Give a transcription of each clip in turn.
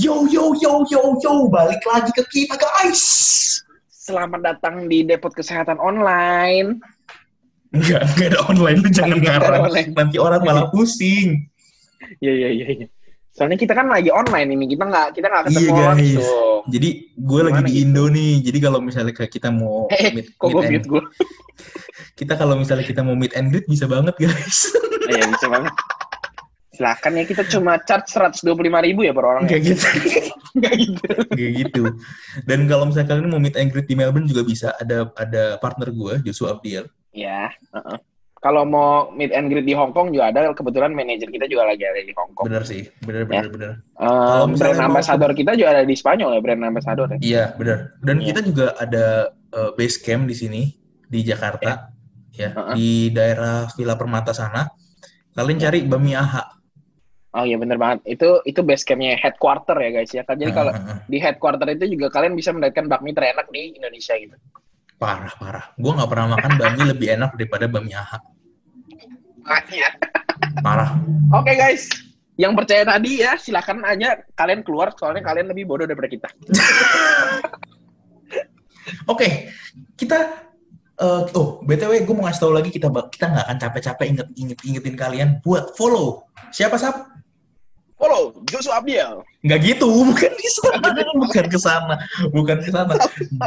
Yo, balik lagi ke kita guys. Selamat datang di Depot Kesehatan Online. Enggak ada online, lu jangan ngarang. Nanti orang malah pusing. Iya. Soalnya kita kan lagi online ini, kita nggak ketemu langsung. So. Jadi gue lagi di Indo nih. Jadi kalau misalnya kita mau meet, kita kalau misalnya kita mau meet and greet bisa banget guys. Iya bisa banget. Silahkan ya, kita cuma charge 125.000 ya per orang. Gak gitu. Dan kalau misalnya kalian mau meet and greet di Melbourne juga bisa. Ada partner gue, Joshua Abdiel. Ya. Kalau mau meet and greet di Hong Kong juga ada. Kebetulan manajer kita juga lagi ada di Hong Kong. Bener sih. Bener. Brand ambassador kita juga ada di Spanyol ya, brand ambassador ya. Iya, bener. Dan kita juga ada base camp di sini, di Jakarta. Ya. Di daerah Villa Permata sana. Kalian cari Bami Aha. Oh iya benar banget. Itu base camp-nya headquarter ya guys ya. Jadi kalau di headquarter itu juga kalian bisa mendapatkan bakmi terenak di Indonesia gitu. Parah. Gue nggak pernah makan bakmi lebih enak daripada bakmi Aha. Makasih ya. Parah. Oke guys, yang percaya tadi ya silakan aja kalian keluar soalnya kalian lebih bodoh daripada kita. Oke, kita. BTW gue mau ngasih tau lagi kita nggak akan capek-capek ingetin kalian buat follow. Siapa Sab? Follow Joshua Abdiel. Nggak gitu, bukan di sana, bukan kesana.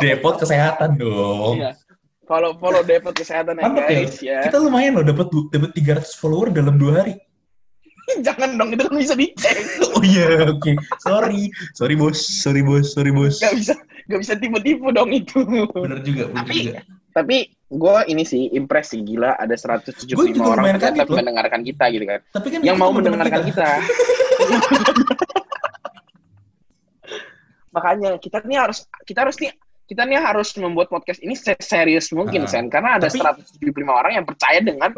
Depot kesehatan dong. Iya. Follow Depot kesehatan ya guys ya. Kita lumayan loh, dapat 300 follower dalam 2 hari. Jangan dong, itu kan bisa dicek. Oh iya, oke. Sorry bos. Nggak bisa tipu-tipu dong itu. Bener juga. Tapi gue ini sih impresi gila ada 175 orang ternyata mendengarkan kita gitu kan. Tapi kan yang mau mendengarkan kita. Makanya kita harus membuat podcast ini serius mungkin Sen, karena ada 175 orang yang percaya dengan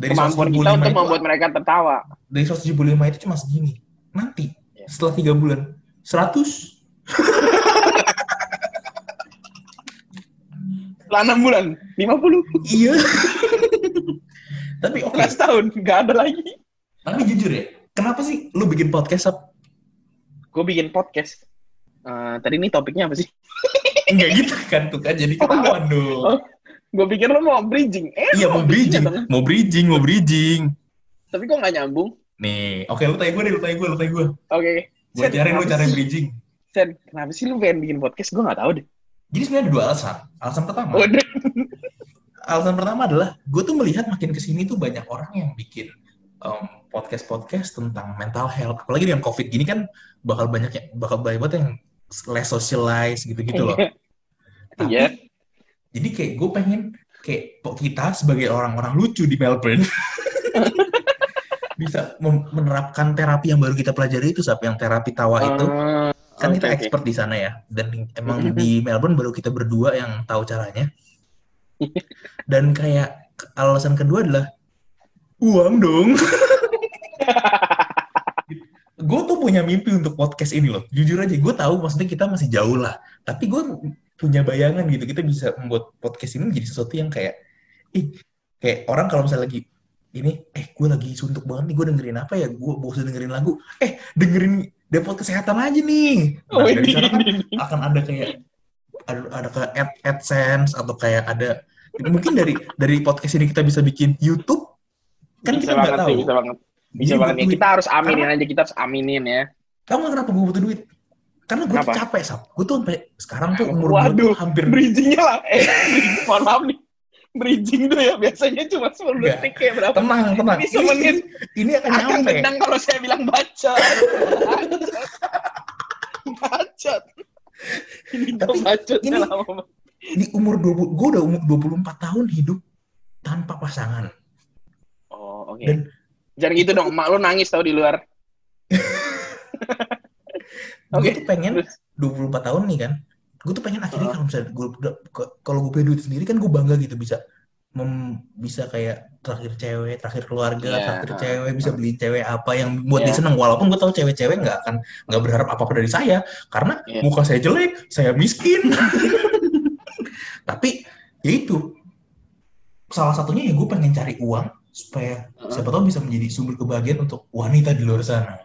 kemampuan kita untuk membuat mereka tertawa. Dari 175 itu cuma segini. Nanti setelah 3 bulan 100 setelah 6 bulan, 50. Iya. Tapi oke. Setahun, nggak ada lagi. Tapi jujur ya, kenapa sih lu bikin podcast, Sab? Gue bikin podcast. Tadi ini topiknya apa sih? Enggak gitu kan, tuh kan. Jadi ketahuan dong. Oh, gue pikir lu mau bridging. Iya, mau bridging. Tapi kok nggak nyambung? Nih, oke lu tanya gue deh, lu tanya gue. Oke. Gue ajarin lu cara bridging. Sen, kenapa sih lu pengen bikin podcast? Gue nggak tahu deh. Jadi sebenarnya ada 2 alasan. Alasan pertama adalah gue tuh melihat makin kesini tuh banyak orang yang bikin podcast tentang mental health. Apalagi dengan COVID gini kan bakal banyak yang less socialize gitu-gitu loh. Tapi, jadi kayak gue pengen kayak kita sebagai orang-orang lucu di Melbourne bisa menerapkan terapi yang baru kita pelajari itu, yang terapi tawa itu. Kan kita expert di sana ya, dan emang di Melbourne baru kita berdua yang tahu caranya. Dan kayak alasan kedua adalah uang dong. Gue tuh punya mimpi untuk podcast ini loh, jujur aja. Gue tahu maksudnya kita masih jauh lah, tapi gue punya bayangan gitu kita bisa membuat podcast ini menjadi sesuatu yang kayak orang kalau misalnya lagi ini, gue lagi suntuk banget nih, gue dengerin apa ya, gue bosan dengerin lagu, dengerin Depot Kesehatan aja nih. Nah, dari sana kan akan ada kayak ada ke AdSense atau kayak ada mungkin dari podcast ini kita bisa bikin YouTube. Kan bisa, kita nggak tahu. Bisa banget. Ya, kita harus aminin ya. Tahu nggak kenapa gue butuh duit? Karena gue capek, Sab. Gue tuh sampai sekarang tuh umur gue hampir bridging-nya lah. Mohon maaf nih. Bridging tuh ya biasanya cuma 10 detik kayak berapa? Tenang. Ini semenit. Ini akan tendang kalau saya bilang bacot. Tapi bacot lama. Di umur 20, gue udah umur 24 tahun hidup tanpa pasangan. Oh, oke. Okay. Jangan gitu dong, mak lu nangis tau di luar. Gue tuh pengen 24 tahun nih kan. Gue tuh pengen akhirnya kalau misalnya gue punya duit sendiri kan gue bangga gitu bisa kayak terakhir keluarga, bisa beliin cewek apa yang buat dia seneng, walaupun gue tahu cewek-cewek nggak berharap apa-apa dari saya karena muka saya jelek, saya miskin. Tapi ya itu salah satunya ya gue pengen cari uang supaya siapa tahu bisa menjadi sumber kebahagiaan untuk wanita di luar sana.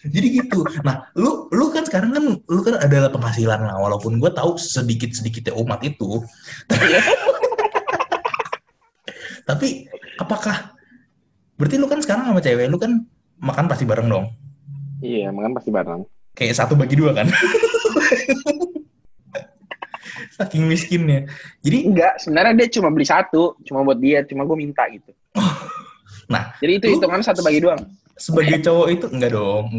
Jadi gitu. Nah, lu kan sekarang kan lu kan adalah penghasilan lah, walaupun gue tahu sedikit-sedikitnya umat itu. Tapi apakah berarti lu kan sekarang sama cewek lu kan makan pasti bareng dong? Iya, makan pasti bareng. Kayak 1/2 kan? Saking miskinnya. Jadi enggak, sebenarnya dia cuma beli 1, cuma buat dia, cuma gue minta gitu. Nah, jadi itu hitungannya 1/2. Sebagai cowok itu enggak dong.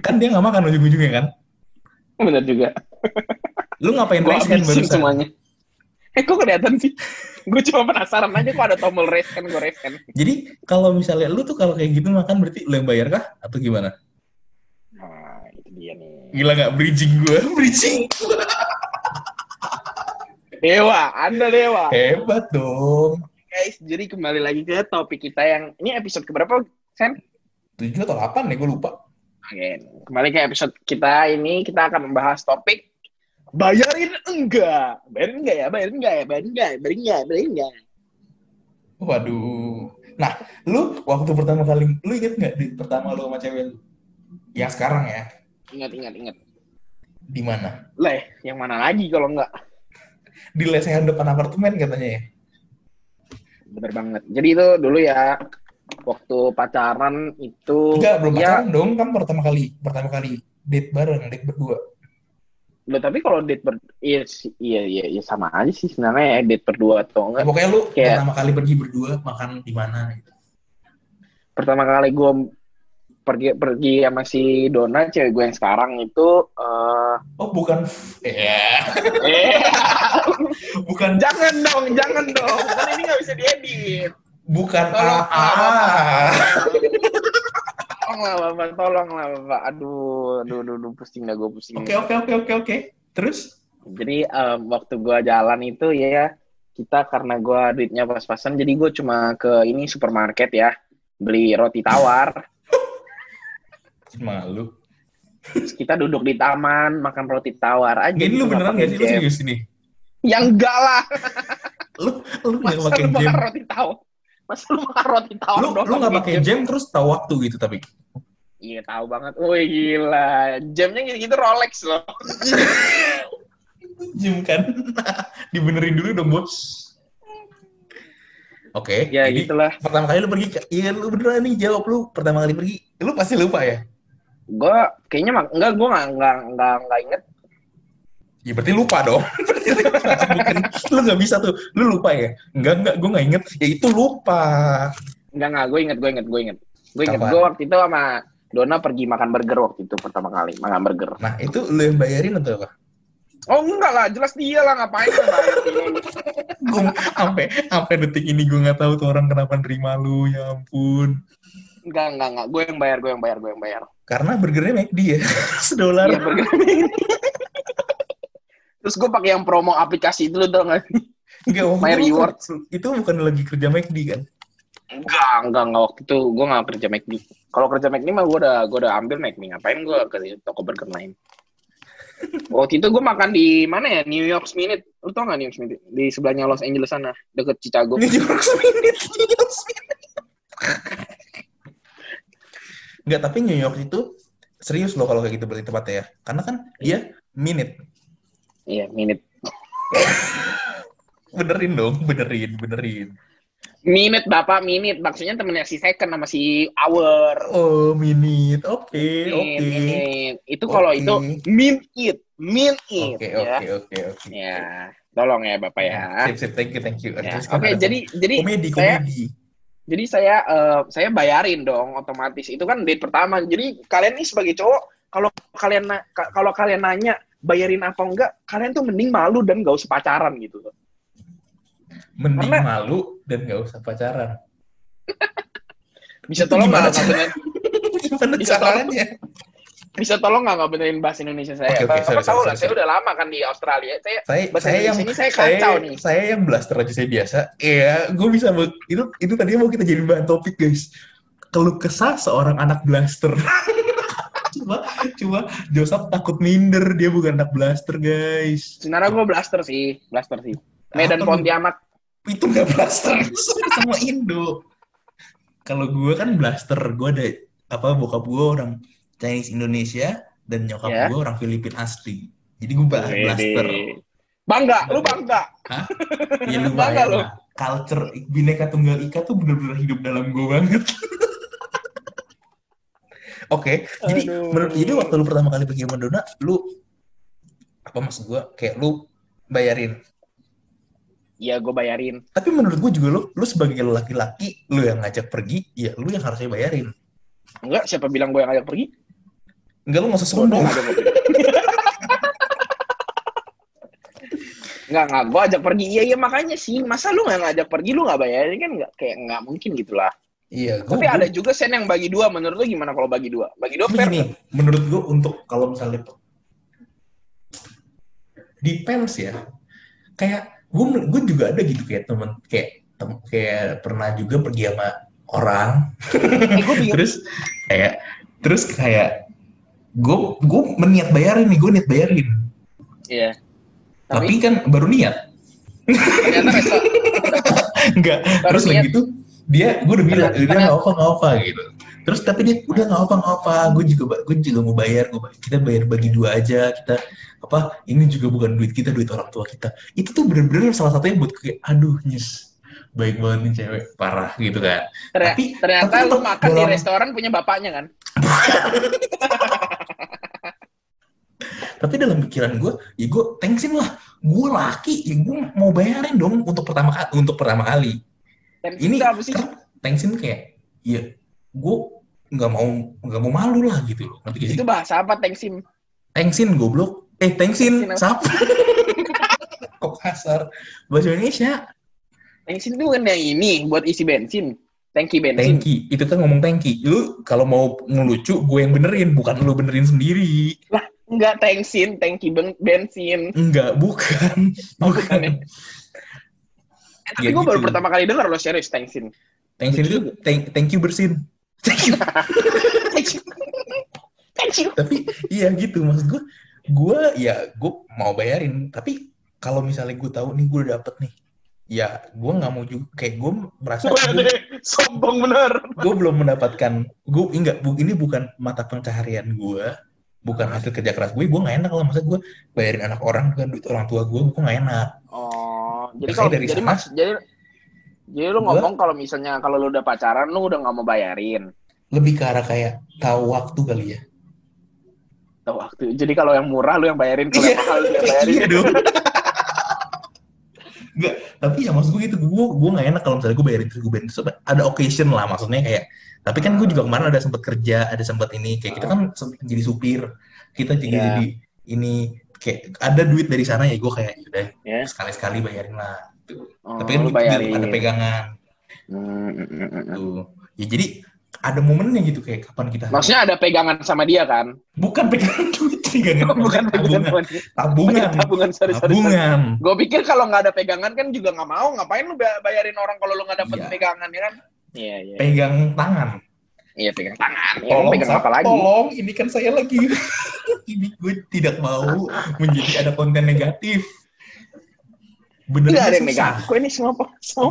Kan dia nggak makan ujung-ujungnya kan? Bener juga. Lu ngapain raise hand barusan? Semuanya. Kok kelihatan sih? Gue cuma penasaran aja kok ada tombol raise hand, gue raise hand. Jadi kalau misalnya lu tuh kalau kayak gitu makan berarti lu yang bayar kah atau gimana? Nah, itu dia nih. Gila nggak bridging gue. Dewa, Anda dewa. Hebat dong. Guys, jadi kembali lagi ke topik kita yang... Ini episode keberapa, Sen? 7 atau 8 nih, gue lupa. Oke, kembali ke episode kita ini. Kita akan membahas topik... Bayarin enggak ya? Waduh. Nah, lu waktu pertama kali... Lu inget nggak pertama lu sama cewek? Yang sekarang ya? Ingat. Di mana? Leh, yang mana lagi kalau nggak? Di lesehan depan apartemen katanya ya? Bener banget. Jadi itu dulu ya waktu pacaran itu. Enggak, belum ya, pacaran dong, kan pertama kali date bareng, date berdua. Loh, tapi kalau date iya sama aja sih sebenarnya ya, date berdua atau enggak. Ya, pokoknya lu kayak, pertama kali pergi berdua makan di mana gitu. Pertama kali gue pergi sama si Dona, cewek gue yang sekarang itu bukan jangan dong. Kan ini nggak bisa diedit. Bukan Tolonglah Bapak. Aduh, pusing dah. Oke. Terus? Jadi waktu gue jalan itu ya kita karena gue duitnya pas-pasan, jadi gue cuma ke ini supermarket ya beli roti tawar. Malu. Terus kita duduk di taman makan roti tawar aja. Jadi lu beneran nggak sih lu serius ini? Ya enggak lah. lu nggak pakai jam. Masa lu makan roti tawar? Lu nggak pakai jam terus tahu waktu gitu tapi? Iya tahu banget. Woi gila, jamnya gitu Rolex loh. Jam kan? Dibenerin dulu dong bos. Oke. Ya gitulah. Pertama kali lu pergi, iya lu beneran nih jawab lu pertama kali pergi. Lu pasti lupa ya? Gue nggak inget. Ya berarti lupa dong. Bukan, lu nggak bisa tuh, lu lupa ya? Enggak, gue nggak inget. Ya itu lupa. Enggak, gue inget. Gue inget, gue waktu itu sama Dona pergi makan burger waktu itu pertama kali, makan burger. Nah itu lu yang bayarin atau apa? Oh enggak lah, jelas dia lah, ngapain lah bayarin. Sampai detik ini gue nggak tahu tuh orang kenapa nerima lu, ya ampun. Enggak. Gue yang bayar. Karena burgernya McD ya, $1. Iya, burgernya McD. Terus gue pakai yang promo aplikasi dulu tau gak sih? Enggak, My Rewards. Itu bukan lagi kerja McD kan? Enggak. Waktu itu gue gak kerja McD. Kalau kerja McD mah gue udah ambil McD. Ngapain gue ke toko burger lain? Waktu itu gue makan di mana ya? New York's Minute. Lu tau gak New York's Minute? Di sebelahnya Los Angeles sana, deket Chicago. New York's Minute. Enggak, tapi New York itu serius loh kalau kayak gitu berarti tempatnya ya. Karena kan dia minute. Iya, minute. Benerin dong, benerin. Minute, Bapak, minute. Maksudnya temennya si second sama si hour. Oh, minute. Oke. Itu kalau itu minute. Oke. Ya, tolong ya, Bapak ya. Sip, thank you. Ya. Oke, jadi komedi. Jadi saya bayarin dong otomatis. Itu kan date pertama. Jadi kalian nih sebagai cowok kalau kalian nanya bayarin apa enggak, kalian tuh mending malu dan enggak usah pacaran gitu. Bisa tolong enggak benerin? Bisa tolong enggak benerin bahasa Indonesia saya? Apa tahu lah, saya udah lama kan di Australia. Saya kacau nih. Saya yang blaster aja saya biasa. Iya, gue bisa itu tadinya mau kita jadi bahan topik, guys. Keluh kesah seorang anak blaster. Coba Joseph takut minder, dia bukan anak blaster, guys. Sebenarnya gue blaster sih. Medan Pontianak. Itu enggak blaster. Sama Indo. Kalau gue kan blaster, gue ada apa, bokap gue orang Chinese Indonesia dan nyokap gue orang Filipina asli. Jadi gue blaster. Bangga, lu bangga. Hah? Ya lumayan. Bangga lu. Culture Bineka Tunggal Ika tuh benar-benar hidup dalam gue banget. Oke, okay. Jadi jadi waktu lu pertama kali pergi sama Dona, lu apa maksud gue? Kayak lu bayarin. Iya, gue bayarin. Tapi menurut gue juga lu sebagai laki-laki, lu yang ngajak pergi, ya lu yang harusnya bayarin. Enggak, siapa bilang gue yang ngajak pergi? Enggak, lu nggak usah sombong. Enggak, gue ajak pergi. Iya, makanya sih. Masa lu nggak ngajak pergi, lu nggak bayarin kan? Enggak, kayak nggak mungkin gitulah. Iya, tapi ada juga sen yang bagi dua. Menurut lu gimana kalau bagi dua? Bagi dua fair nih. Menurut gue untuk kalau misalnya depends ya. Kayak gue juga ada gitu kayak teman kayak pernah juga pergi sama orang. terus kayak gue niat bayarin nih, Iya. Tapi kan baru niat. Enggak. Terus lagi itu dia, gue udah bilang, dia nggak apa gitu. Terus tapi dia udah nggak apa, gue juga mau bayar, kita bayar bagi dua aja, kita apa? Ini juga bukan duit kita, duit orang tua kita. Itu tuh bener-bener salah satunya buat kayak, aduh nyes, baik banget nih cewek, parah gitu kan. Ternyata lu makan di restoran punya bapaknya kan? Tapi dalam pikiran gue, ya gue thanksin lah, gue laki, ya gue mau bayarin dong untuk pertama kali. Tensin ini apa sih? Tensin kayak, ya, gue nggak mau malu lah gitu loh. Itu bahasa apa tensin? Tensin goblok. Tensin siapa? Kok kasar? Bahasa Indonesia. Tensin itu kan yang ini buat isi bensin. Tangki bensin. Tangki. Itu kan ngomong tangki. Lu kalau mau ngelucu, gue yang benerin, bukan lu benerin sendiri. Lah, enggak tensin, tangki bensin. Enggak, bukan. Ya. Tapi ya gue gitu. Baru pertama kali dengar lo serius thanksin. Thanksin itu thank you bersin. Thank you. Thank you. Tapi iya gitu maksud gue mau bayarin. Tapi kalau misalnya gue tahu nih gue udah dapet nih, ya gue nggak mau juga. Kayak gue merasa sombong bener. Gue belum mendapatkan. Gue enggak. Ini bukan mata pencaharian gue. Bukan hasil kerja keras gue. Gue nggak enak lah masa gue bayarin anak orang bukan duit orang tua gue nggak enak. Oh. Jadi kalau jadi lu ngomong kalau misalnya kalau lu udah pacaran lu udah nggak mau bayarin. Lebih ke arah kayak tahu waktu kali ya. Tahu waktu. Jadi kalau yang murah lu yang bayarin, kalau yang mahal lu yang bayarin. Iya dong. Enggak, tapi ya maksud gue gitu. Gue nggak enak kalau misalnya gue bayarin terus gue bayarin. Ada occasion lah maksudnya kayak. Tapi kan gue juga kemarin ada sempat kerja, ada sempat ini kayak kita kan jadi supir. Kita juga jadi ini. Kayak ada duit dari sana ya gue kayak udah sekali-sekali bayarin lah gitu. Oh, tapi kan gue juga ada pegangan tuh ya, jadi ada momennya gitu kayak kapan kita maksudnya ada pegangan sama dia kan, bukan pegangan duit, tabungan. Gue pikir kalau nggak ada pegangan kan juga nggak mau, ngapain lu bayarin orang kalau lu nggak dapet pegangan ya kan. Pegang tangan. Iya, pegang tangan. Tolong, pegang apa lagi? Tolong, ini kan saya lagi. Ini gue tidak mau menjadi ada konten negatif. Bener nggak ada negatif. Kok ini semua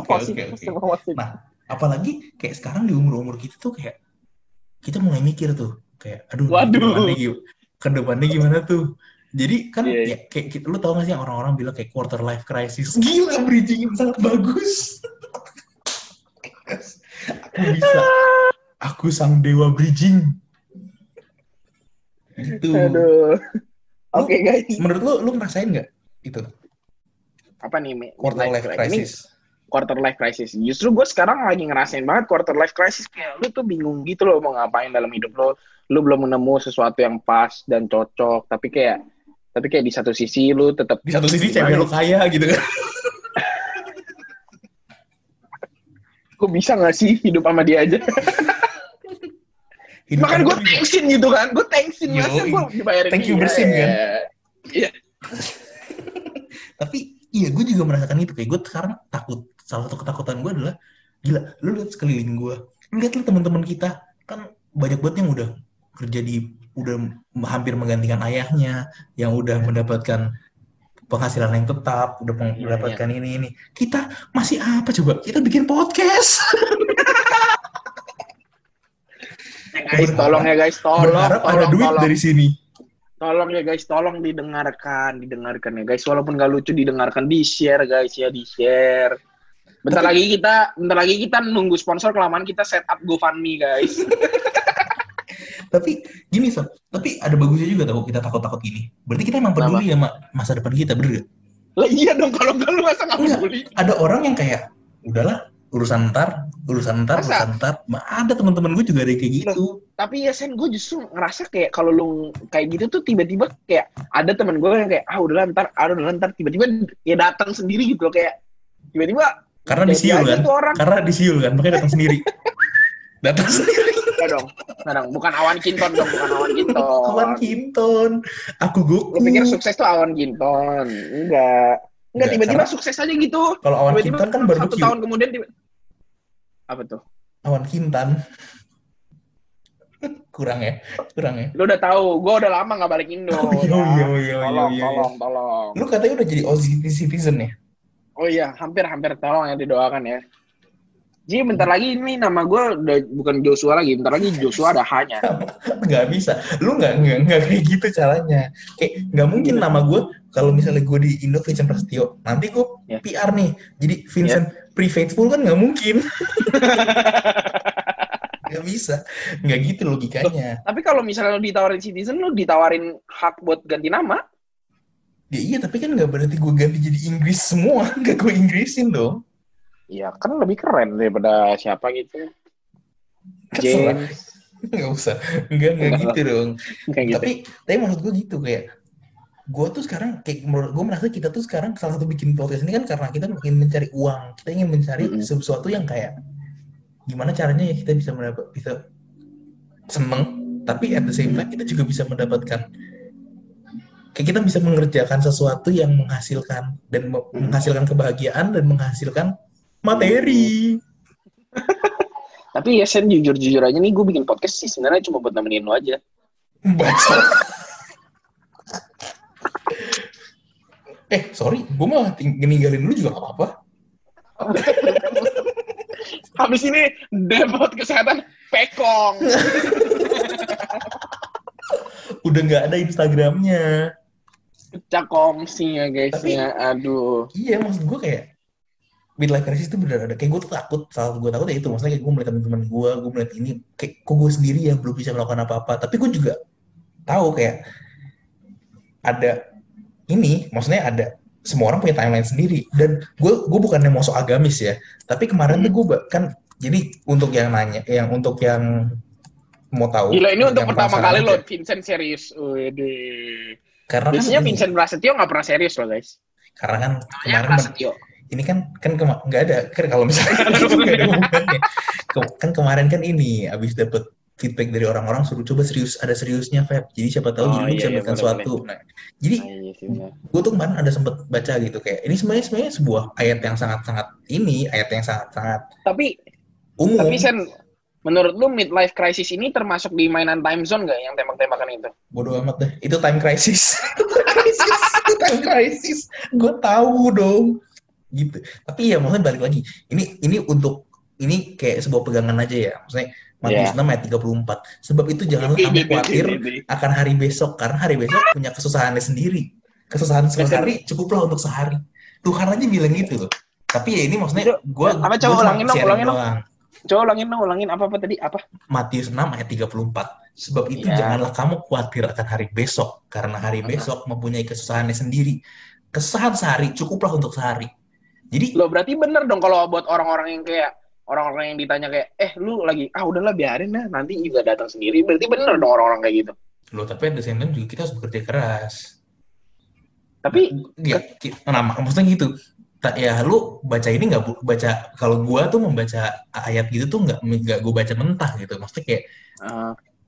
positif. Okay. Nah, apalagi kayak sekarang di umur kita tuh kayak kita mulai mikir tuh kayak, aduh, ke depannya gimana tuh? Jadi kan ya, kayak kita, lu tau nggak sih orang-orang bilang kayak quarter life crisis? Gila, bridging sangat bagus. Aku bisa. Aku sang dewa bridging. Gitu. Aduh. Oke, guys. Menurut lu ngerasain nggak itu? Apa nih? Quarter life crisis. Quarter life crisis. Justru gue sekarang lagi ngerasain banget quarter life crisis. Kayak lu tuh bingung gitu loh mau ngapain dalam hidup lo. Lu belum menemu sesuatu yang pas dan cocok. Tapi kayak di satu sisi lu tetap. Di satu sisi cewek lu kaya gitu kan. Kok bisa nggak sih hidup sama dia aja? Makanya gue thanksin gitu kan, gue thanksin masa gue dibayarin. Thank you bersin kan? Iya. Tapi iya gue juga merasakan itu, kayak gue sekarang takut. Salah satu ketakutan gue adalah, gila, lu lihat sekeliling gue, lu lihat teman-teman kita, kan banyak banget yang udah kerja udah hampir menggantikan ayahnya, yang udah mendapatkan penghasilan yang tetap, udah mendapatkan ini. Kita masih apa coba? Kita bikin podcast. guys, tolong ya guys, tolong dari sini. Tolong ya guys, tolong didengarkan ya guys. Walaupun gak lucu didengarkan, di-share guys ya, di-share. Bentar lagi kita nunggu sponsor, kelamaan kita set up GoFundMe guys. Tapi gini Sob, tapi ada bagusnya juga tau kita takut-takut gini. Berarti kita emang peduli sama masa depan kita, bener gak? Lah iya dong, kalau gak lu masa gak peduli. Ada orang yang kayak, udahlah urusan ntar. Ada teman-teman gue juga ada kayak gitu. Tapi ya Sen, gue justru ngerasa kayak kalau lu kayak gitu tuh tiba-tiba kayak ada teman gue yang kayak udahlah ntar tiba-tiba ya datang sendiri gitu loh, kayak tiba-tiba karena disiul kan, makanya datang sendiri. Enggak dong, bukan awan kinton dong, aku goku. Lu pikir sukses tuh awan kinton? Enggak, tiba-tiba sukses aja gitu. Kalau awan kinton kan baru 1 tahun kemudian apa tuh? Awan kintan. Kurang ya. Lu udah tahu, gue udah lama nggak balik Indo. Tolong. Lu katanya udah jadi OZT citizen ya? Oh iya, hampir, tolong ya, didoakan ya. Ji, bentar lagi ini nama gue udah bukan Joshua lagi, bentar lagi Joshua ada H-nya. Gak bisa, lu nggak kayak gitu caranya. Kayak nggak mungkin nama gue kalau misalnya gue di Indo Vincent Prasetyo, nanti gue PR nih, jadi Vincent Privateful kan nggak mungkin. Gak bisa, nggak gitu logikanya. Tapi kalau misalnya lu ditawarin citizen, lu ditawarin hak buat ganti nama? Ya iya, tapi kan nggak berarti gue ganti jadi Inggris semua, nggak gue Inggrisin dong. Iya, kan lebih keren daripada siapa gitu. James. Nggak usah. Nggak gitu dong. Gitu. Tapi maksud gue gitu, kayak gue tuh sekarang, kayak gue merasa kita tuh sekarang salah satu bikin podcast ini kan karena kita ingin mencari uang. Kita ingin mencari sesuatu yang kayak gimana caranya ya kita bisa mendapat, bisa seneng, tapi at the same time kita juga bisa mendapatkan, kayak kita bisa mengerjakan sesuatu yang menghasilkan dan menghasilkan kebahagiaan dan menghasilkan materi. Tapi ya Sen, jujur aja nih, gue bikin podcast sih sebenarnya cuma buat nemenin lo aja. Sorry, gue mah ninggalin lu juga gak apa-apa. Habis ini debot kesehatan pekong. Udah gak ada Instagramnya. Cakongsinya guys. Tapi, ya, aduh. Iya, maksud gue kayak midlife crisis itu benar ada. Kayak gue takut, salah gue takut ya itu. Maksudnya kayak gue melihat teman-teman gue melihat ini. Kayak kok gue sendiri yang belum bisa melakukan apa-apa. Tapi gue juga tahu kayak ada ini. Maksudnya ada, semua orang punya timeline sendiri. Dan gue bukannya mau sok agamis ya. Tapi kemarin tuh gue kan, jadi untuk yang nanya, yang untuk yang mau tahu. Gila, ini untuk pertama kali aja. Loh Vincent serius. Udah. Biasanya Vincent Prasetyo nggak pernah serius loh guys. Karena kan kemarin Prasetyo. Ini kan nggak ada kan kalau misalnya nggak ada hubungannya kan kemarin kan ini abis dapet feedback dari orang-orang suruh coba serius, ada seriusnya Feb, jadi siapa tahu jadi bisa buatkan suatu. Nah, jadi gue tuh kemarin ada sempet baca gitu kayak ini sebenarnya sebuah ayat yang sangat-sangat tapi umum. Tapi Sen, menurut lu midlife crisis ini termasuk di mainan time zone nggak yang tembak-tembakan itu? Bodoh amat deh, itu time crisis. Gue tahu dong. Gitu. Tapi ya maksudnya balik lagi. Ini kayak sebuah pegangan aja ya. Maksudnya Matius 6 ayat 34. Sebab itu janganlah kamu khawatir akan hari besok, karena hari besok punya kesusahannya sendiri. Kesusahan sehari cukuplah untuk sehari. Tuhan aja bilang gitu loh. Tapi ya ini maksudnya gua apa, coba ulangin dong. Coba ulangin apa tadi? Apa? Matius 6 ayat 34. Sebab itu janganlah kamu khawatir akan hari besok, karena hari besok mempunyai kesusahannya sendiri. Kesusahan sehari cukuplah untuk sehari. Jadi lo berarti bener dong kalau buat orang-orang yang kayak orang-orang yang ditanya kayak lu lagi udahlah biarin lah nanti juga datang sendiri, berarti bener dong orang-orang kayak gitu. Lo tapi at the same time juga kita harus bekerja keras. Tapi maksudnya gitu. Ya lu baca ini nggak baca, kalau gua tuh membaca ayat gitu tuh nggak gua baca mentah gitu. Maksudnya kayak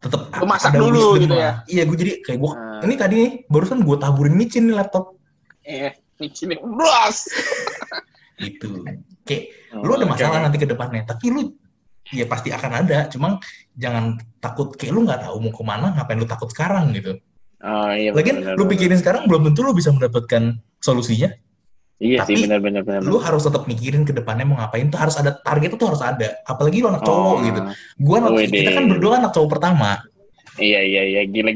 tetap masak dulu gitu ya. Iya, gua jadi kayak gua ini tadi nih barusan gua taburin micin nih laptop. Micin nih blas. Gitu. Kayak lu ada masalah nanti ke depannya, tapi lu ya pasti akan ada, cuman jangan takut kayak lu nggak tahu mau kemana, ngapain lu takut sekarang gitu. Lagian lu pikirin sekarang belum tentu lu bisa mendapatkan solusinya. Iya tapi sih, benar-benar. Lu harus tetap mikirin ke depannya mau ngapain, tuh harus ada target, itu harus ada. Apalagi lu anak cowok gitu. Gua anak kita kan berdua anak cowok pertama. Iya, gila.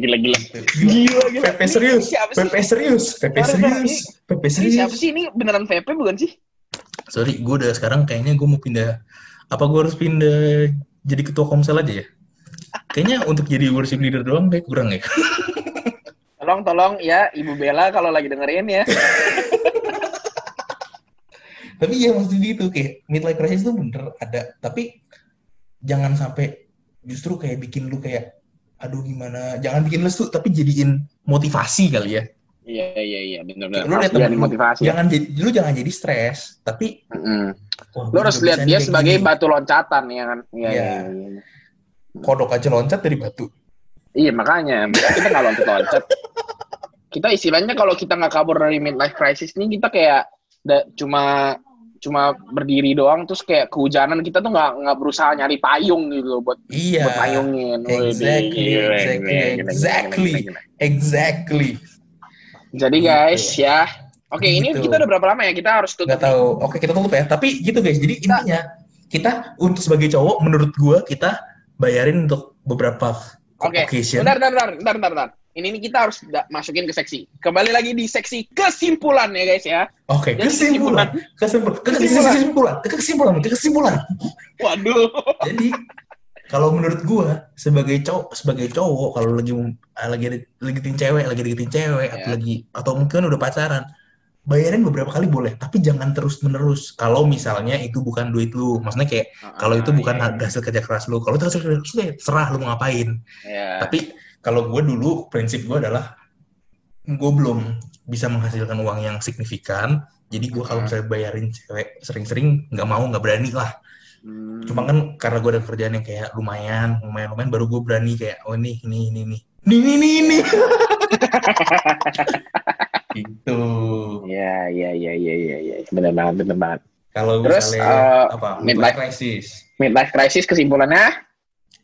PP serius. Siapa sih ini? Beneran PP bukan sih? Sorry, gue udah sekarang kayaknya gue mau pindah. Apa gue harus pindah jadi ketua komsel aja ya? Kayaknya untuk jadi worship leader doang kayak kurang ya. Tolong ya Ibu Bella kalau lagi dengerin ya. Tapi ya maksudnya gitu, kayak midlife crisis tuh bener ada. Tapi jangan sampai justru kayak bikin lu kayak aduh gimana, jangan bikin lesu tapi jadiin motivasi kali ya. Iya, benar-benar. Lu lihat teman motivasi. Jangan jadi stres, tapi lu harus lihat dia sebagai gini. Batu loncatan ya kan. Iya. Kodok aja loncat dari batu. Iya makanya kita nggak loncat-loncat. Kita istilahnya kalau kita nggak kabur dari midlife crisis ini kita kayak cuma berdiri doang terus kayak kehujanan kita tuh nggak berusaha nyari payung gitu loh buat payungin. Exactly. Jadi guys ya. Oke, ini kita udah berapa lama ya kita harus tutup? Nggak tahu. Oke kita tutup ya. Tapi gitu guys. Jadi intinya kita untuk sebagai cowok menurut gue kita bayarin untuk beberapa. Oke, bentar. Ini kita harus masukin ke seksi. Kembali lagi di seksi kesimpulan ya guys ya. Oke, kesimpulan. Waduh. Jadi kalau menurut gua sebagai cowok kalau lagi deketin cewek yeah. atau mungkin udah pacaran, bayarin beberapa kali boleh, tapi jangan terus-menerus. Kalau misalnya itu bukan duit lu, maksudnya kayak kalau itu bukan hasil kerja keras lu. Kalau itu hasil kerja keras lu, serah lu mau ngapain. Yeah. Tapi kalau gue dulu, prinsip gue adalah gue belum bisa menghasilkan uang yang signifikan. Jadi gue kalau misalnya bayarin cewek sering-sering, nggak berani lah. Cuma kan karena gue ada kerjaan yang kayak lumayan, baru gue berani kayak oh ini. Gitu. Ya. Benar banget. Kalau misalnya midlife crisis kesimpulannya?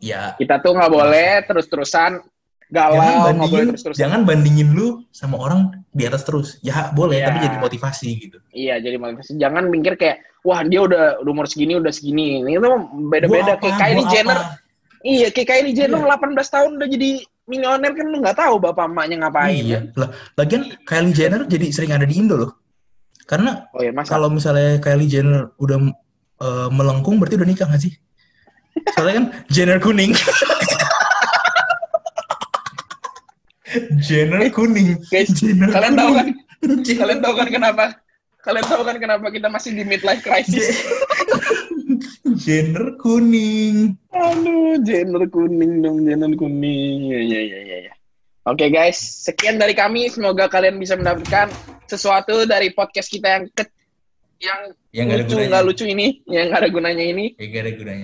Ya. Kita tuh nggak boleh terus-terusan galau, nggak boleh terus-terusan. Jangan bandingin lu sama orang di atas terus. Ya boleh, tapi jadi motivasi gitu. Iya, jadi motivasi. Jangan mikir kayak wah dia udah umur segini udah segini. Ini tuh beda-beda kayak Kylie Jenner. Iya, kayak Kylie Jenner 18 tahun udah jadi milioner kan lu nggak tahu bapak emaknya ngapain. Iya. Kan? Lagian Kylie Jenner jadi sering ada di Indo loh. Karena kalau misalnya Kylie Jenner udah melengkung berarti udah nikah nggak sih? Soalnya kan Jenner kuning. Guys, kalian tahu kan kenapa kita masih di midlife crisis? Jenner kuning. Aduh, Jenner kuning. Ya. Oke guys, sekian dari kami. Semoga kalian bisa mendapatkan sesuatu dari podcast kita yang nggak lucu ini.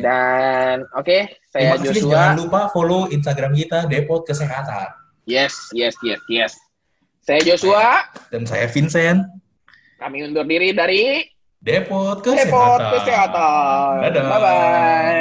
Dan oke, saya Joshua. Jangan lupa follow Instagram kita Depot Kesehatan. Yes. Saya Joshua dan saya Vincent. Kami undur diri dari Depot Kesehatan. Dadah. Bye bye.